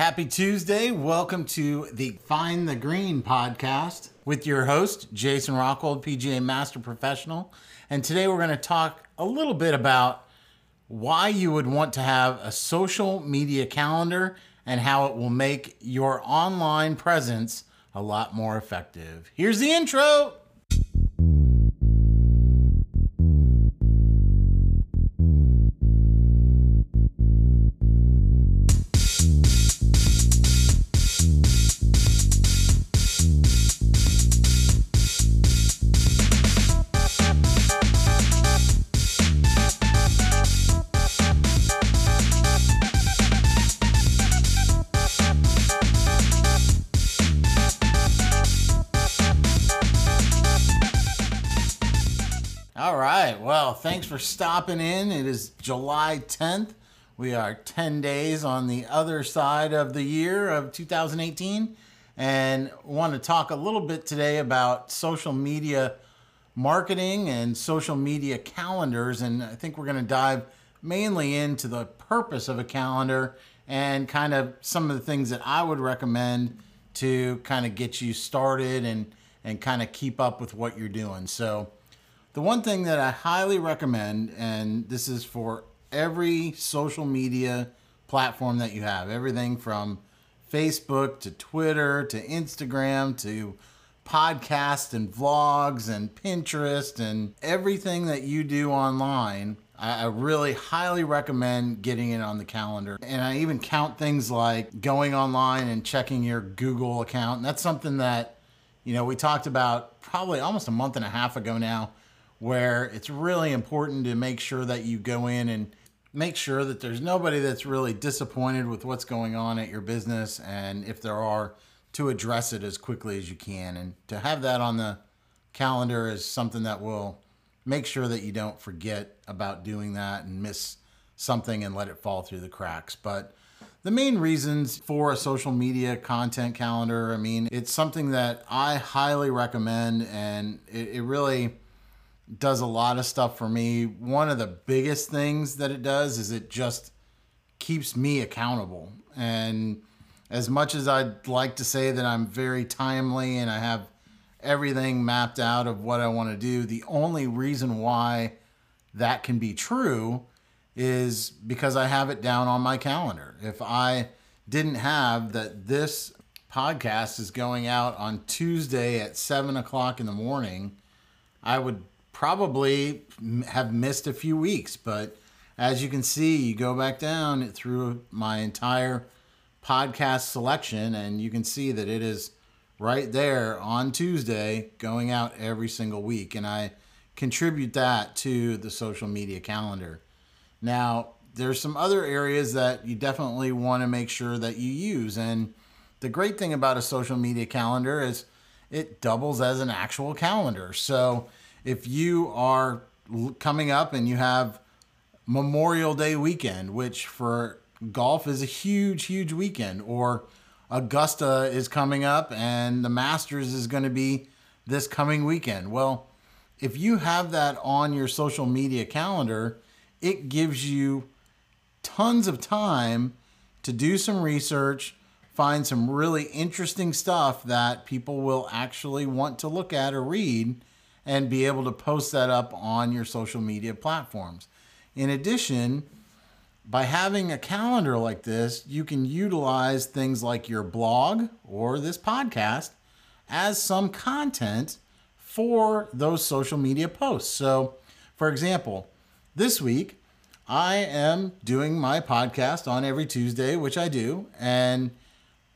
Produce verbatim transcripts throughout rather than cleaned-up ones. Happy Tuesday. Welcome to the Find the Green podcast with your host, Jason Rockhold, P G A Master Professional. And today we're going to talk a little bit about why you would want to have a social media calendar and how it will make your online presence a lot more effective. Here's the intro. All right, well, thanks for stopping in. It is July tenth. We are ten days on the other side of the year of two thousand eighteen, and want to talk a little bit today about social media marketing and social media calendars. And I think we're going to dive mainly into the purpose of a calendar and kind of some of the things that I would recommend to kind of get you started and, and kind of keep up with what you're doing. So the one thing that I highly recommend, and this is for every social media platform that you have, everything from Facebook to Twitter to Instagram to podcasts and vlogs and Pinterest and everything that you do online, I really highly recommend getting it on the calendar. And I even count things like going online and checking your Google account. And that's something that, you know, we talked about probably almost a month and a half ago now, where it's really important to make sure that you go in and make sure that there's nobody that's really disappointed with what's going on at your business, and if there are, to address it as quickly as you can. And to have that on the calendar is something that will make sure that you don't forget about doing that and miss something and let it fall through the cracks. But the main reasons for a social media content calendar, I mean, it's something that I highly recommend, and it, it really does a lot of stuff for me. One of the biggest things that it does is it just keeps me accountable. And as much as I'd like to say that I'm very timely and I have everything mapped out of what I want to do, the only reason why that can be true is because I have it down on my calendar. If I didn't have that this podcast is going out on Tuesday at seven o'clock in the morning, I would probably have missed a few weeks. But as you can see, you go back down through my entire podcast selection and you can see that it is right there on Tuesday going out every single week. And I contribute that to the social media calendar. Now, there's some other areas that you definitely want to make sure that you use. And the great thing about a social media calendar is it doubles as an actual calendar. So if you are coming up and you have Memorial Day weekend, which for golf is a huge, huge weekend, or Augusta is coming up and the Masters is going to be this coming weekend. Well, if you have that on your social media calendar, it gives you tons of time to do some research, find some really interesting stuff that people will actually want to look at or read, and be able to post that up on your social media platforms. In addition, by having a calendar like this, you can utilize things like your blog or this podcast as some content for those social media posts. So, for example, this week, I am doing my podcast on every Tuesday, which I do. And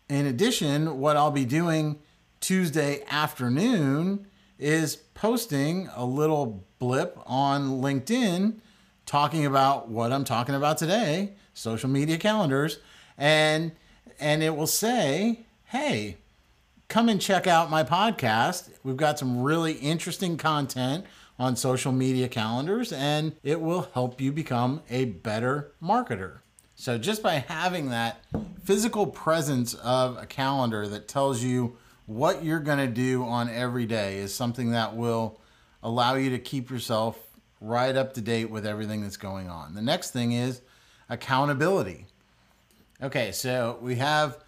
in addition, what I'll be doing Tuesday afternoon is posting a little blip on LinkedIn talking about what I'm talking about today, social media calendars, and and it will say, hey, come and check out my podcast. We've got some really interesting content on social media calendars, and it will help you become a better marketer. So just by having that physical presence of a calendar that tells you what you're going to do on every day is something that will allow you to keep yourself right up to date with everything that's going on. The next thing is accountability. Okay, so we have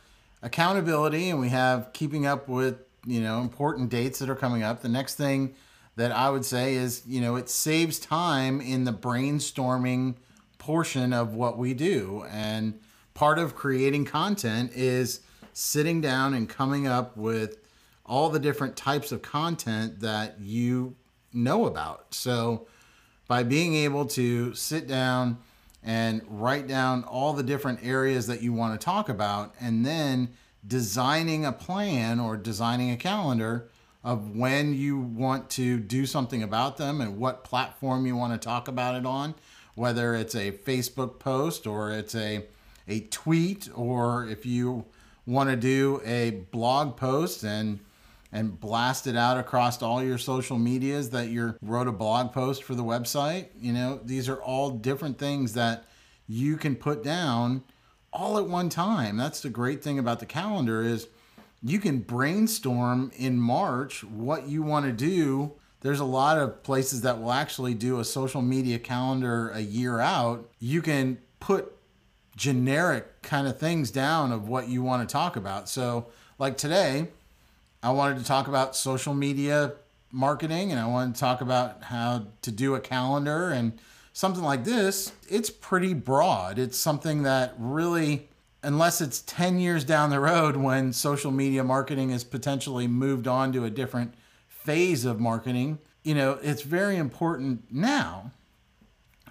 accountability and we have keeping up with, you know, important dates that are coming up. The next thing that I would say is, you know, it saves time in the brainstorming portion of what we do. And part of creating content is sitting down and coming up with all the different types of content that you know about. So by being able to sit down and write down all the different areas that you want to talk about, and then designing a plan or designing a calendar of when you want to do something about them and what platform you want to talk about it on, whether it's a Facebook post or it's a, a tweet, or if you want to do a blog post and and blast it out across all your social medias that you wrote a blog post for the website. You know, these are all different things that you can put down all at one time. That's the great thing about the calendar is you can brainstorm in March what you want to do. There's a lot of places that will actually do a social media calendar a year out. You can put generic kind of things down of what you want to talk about. So like today, I wanted to talk about social media marketing, and I wanted to talk about how to do a calendar and something like this. It's pretty broad. It's something that really, unless it's ten years down the road when social media marketing is potentially moved on to a different phase of marketing, you know, it's very important now.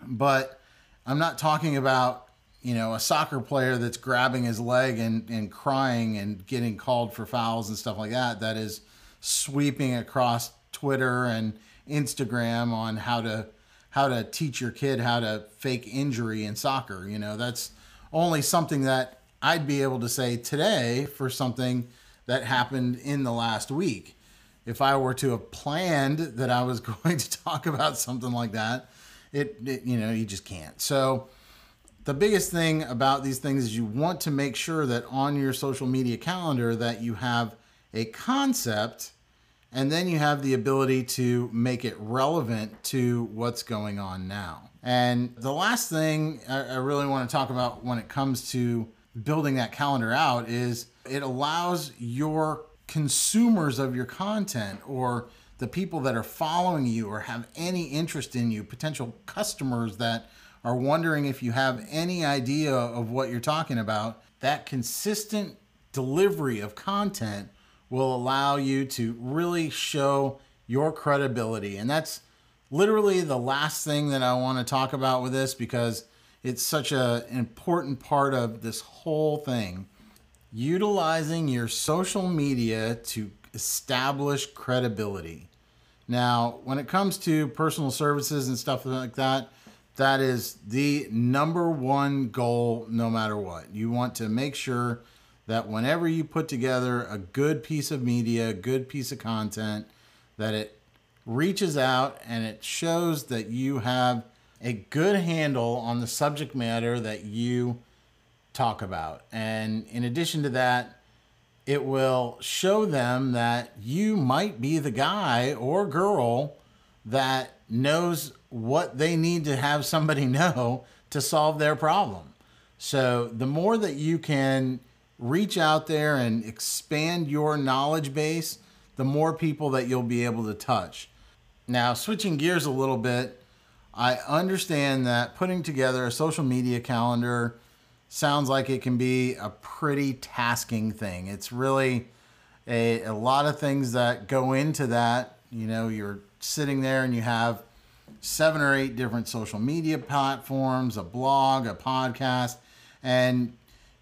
But I'm not talking about, you know, a soccer player that's grabbing his leg and, and crying and getting called for fouls and stuff like that, that is sweeping across Twitter and Instagram on how to how to teach your kid how to fake injury in soccer. You know, that's only something that I'd be able to say today for something that happened in the last week. If I were to have planned that I was going to talk about something like that, it, it you know, you just can't. So the biggest thing about these things is you want to make sure that on your social media calendar that you have a concept, and then you have the ability to make it relevant to what's going on now. And the last thing I really want to talk about when it comes to building that calendar out is it allows your consumers of your content, or the people that are following you or have any interest in you, potential customers that are wondering if you have any idea of what you're talking about, that consistent delivery of content will allow you to really show your credibility. And that's literally the last thing that I want to talk about with this, because it's such a, an important part of this whole thing. Utilizing your social media to establish credibility. Now, when it comes to personal services and stuff like that, that is the number one goal, no matter what. You want to make sure that whenever you put together a good piece of media, a good piece of content, that it reaches out and it shows that you have a good handle on the subject matter that you talk about. And in addition to that, it will show them that you might be the guy or girl that knows what they need to have somebody know to solve their problem. So the more that you can reach out there and expand your knowledge base, the more people that you'll be able to touch. Now, switching gears a little bit, I understand that putting together a social media calendar sounds like it can be a pretty tasking thing. It's really a, a lot of things that go into that. You know, you're sitting there and you have seven or eight different social media platforms, a blog, a podcast, and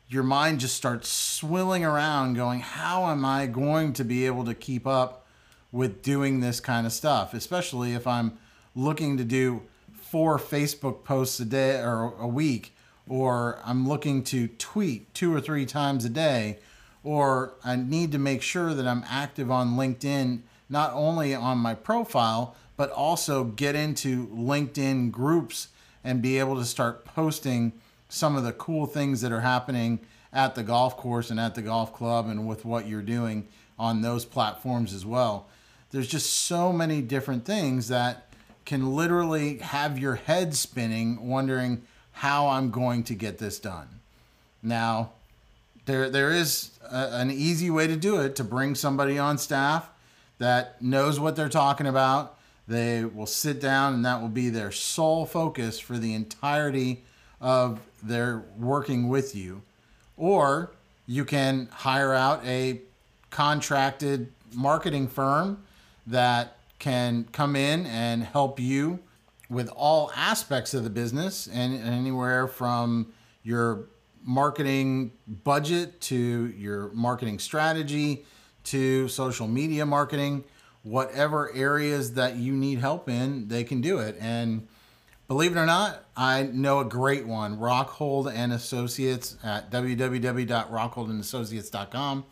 your mind just starts swirling around going, how am I going to be able to keep up with doing this kind of stuff? Especially if I'm looking to do four Facebook posts a day or a week, or I'm looking to tweet two or three times a day, or I need to make sure that I'm active on LinkedIn, not only on my profile, but also get into LinkedIn groups and be able to start posting some of the cool things that are happening at the golf course and at the golf club and with what you're doing on those platforms as well. There's just so many different things that can literally have your head spinning, wondering how I'm going to get this done. Now, there there is a, an easy way to do it, to bring somebody on staff that knows what they're talking about. They will sit down, and that will be their sole focus for the entirety of their working with you. Or you can hire out a contracted marketing firm that can come in and help you with all aspects of the business, and anywhere from your marketing budget to your marketing strategy to social media marketing, whatever areas that you need help in, they can do it. And believe it or not, I know a great one, Rockhold and Associates at w w w dot rockhold and associates dot com.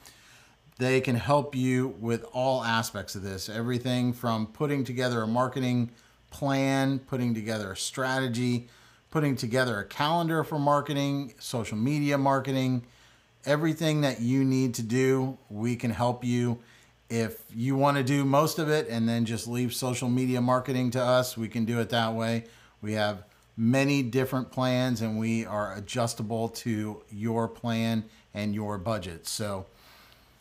They can help you with all aspects of this, everything from putting together a marketing plan, putting together a strategy, putting together a calendar for marketing, social media marketing, everything that you need to do, we can help you. If you want to do most of it and then just leave social media marketing to us, we can do it that way. We have many different plans, and we are adjustable to your plan and your budget. So,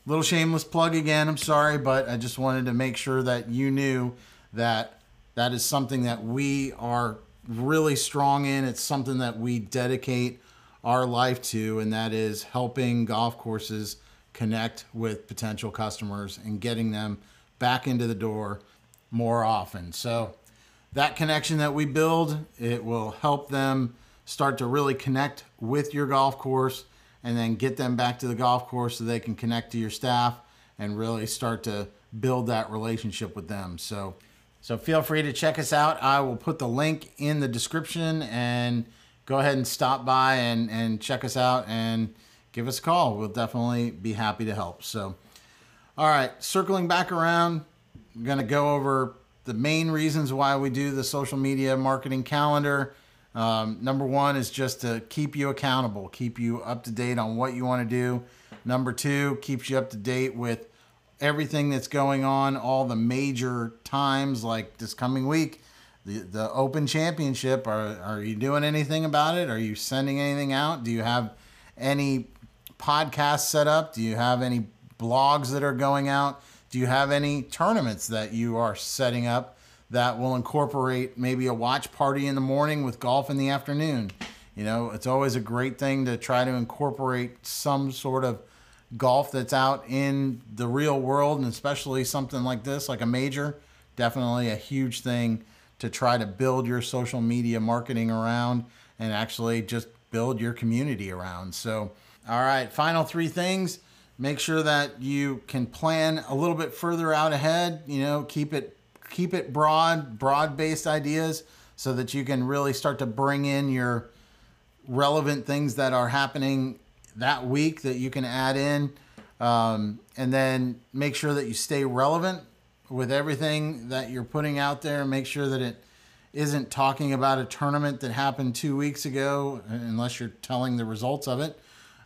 little shameless plug again, I'm sorry, but I just wanted to make sure that you knew that that is something that we are really strong in. It's something that we dedicate our life to, and that is helping golf courses connect with potential customers and getting them back into the door more often. So that connection that we build, it will help them start to really connect with your golf course, and then get them back to the golf course so they can connect to your staff and really start to build that relationship with them. So, so feel free to check us out. I will put the link in the description, and go ahead and stop by and, and check us out and give us a call. We'll definitely be happy to help. So, all right, circling back around, I'm gonna go over the main reasons why we do the social media marketing calendar. Um, number one is just to keep you accountable, keep you up to date on what you want to do. Number two, keeps you up to date with everything that's going on, all the major times, like this coming week, the, the Open Championship. Are, are you doing anything about it? Are you sending anything out? Do you have any podcasts set up? Do you have any blogs that are going out? Do you have any tournaments that you are setting up that will incorporate maybe a watch party in the morning with golf in the afternoon? You know, it's always a great thing to try to incorporate some sort of golf that's out in the real world, and especially something like this, like a major, definitely a huge thing to try to build your social media marketing around and actually just build your community around. So, all right, final three things. Make sure that you can plan a little bit further out ahead, you know, keep it Keep it broad, broad-based ideas so that you can really start to bring in your relevant things that are happening that week that you can add in. Um, and then make sure that you stay relevant with everything that you're putting out there. Make sure that it isn't talking about a tournament that happened two weeks ago, unless you're telling the results of it.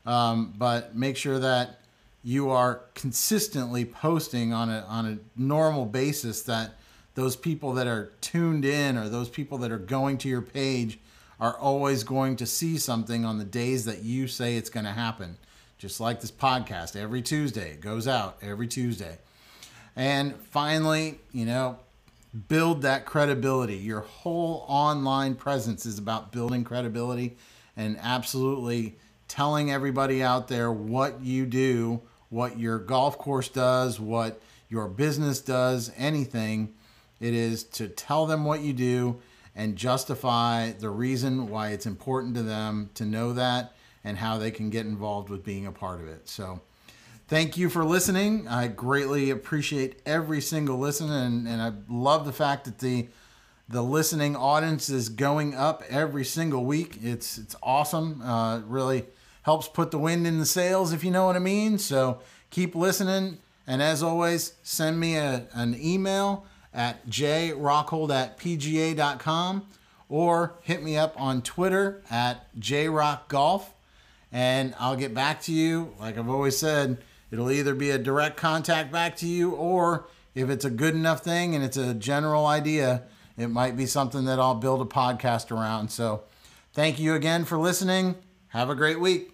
Um, but make sure that you are consistently posting on a, on a normal basis, that those people that are tuned in or those people that are going to your page are always going to see something on the days that you say it's going to happen. Just like this podcast, every Tuesday, it goes out every Tuesday. And finally, you know, build that credibility. Your whole online presence is about building credibility and absolutely telling everybody out there what you do, what your golf course does, what your business does, anything. It is to tell them what you do and justify the reason why it's important to them to know that and how they can get involved with being a part of it. So thank you for listening. I greatly appreciate every single listen, and, and I love the fact that the the listening audience is going up every single week. It's it's awesome. Uh, it really helps put the wind in the sails, if you know what I mean. So keep listening. And as always, send me a, an email at j rockhold at p g a dot com, or hit me up on Twitter at j rock golf, and I'll get back to you. Like I've always said, it'll either be a direct contact back to you, or if it's a good enough thing and it's a general idea, it might be something that I'll build a podcast around. So thank you again for listening. Have a great week.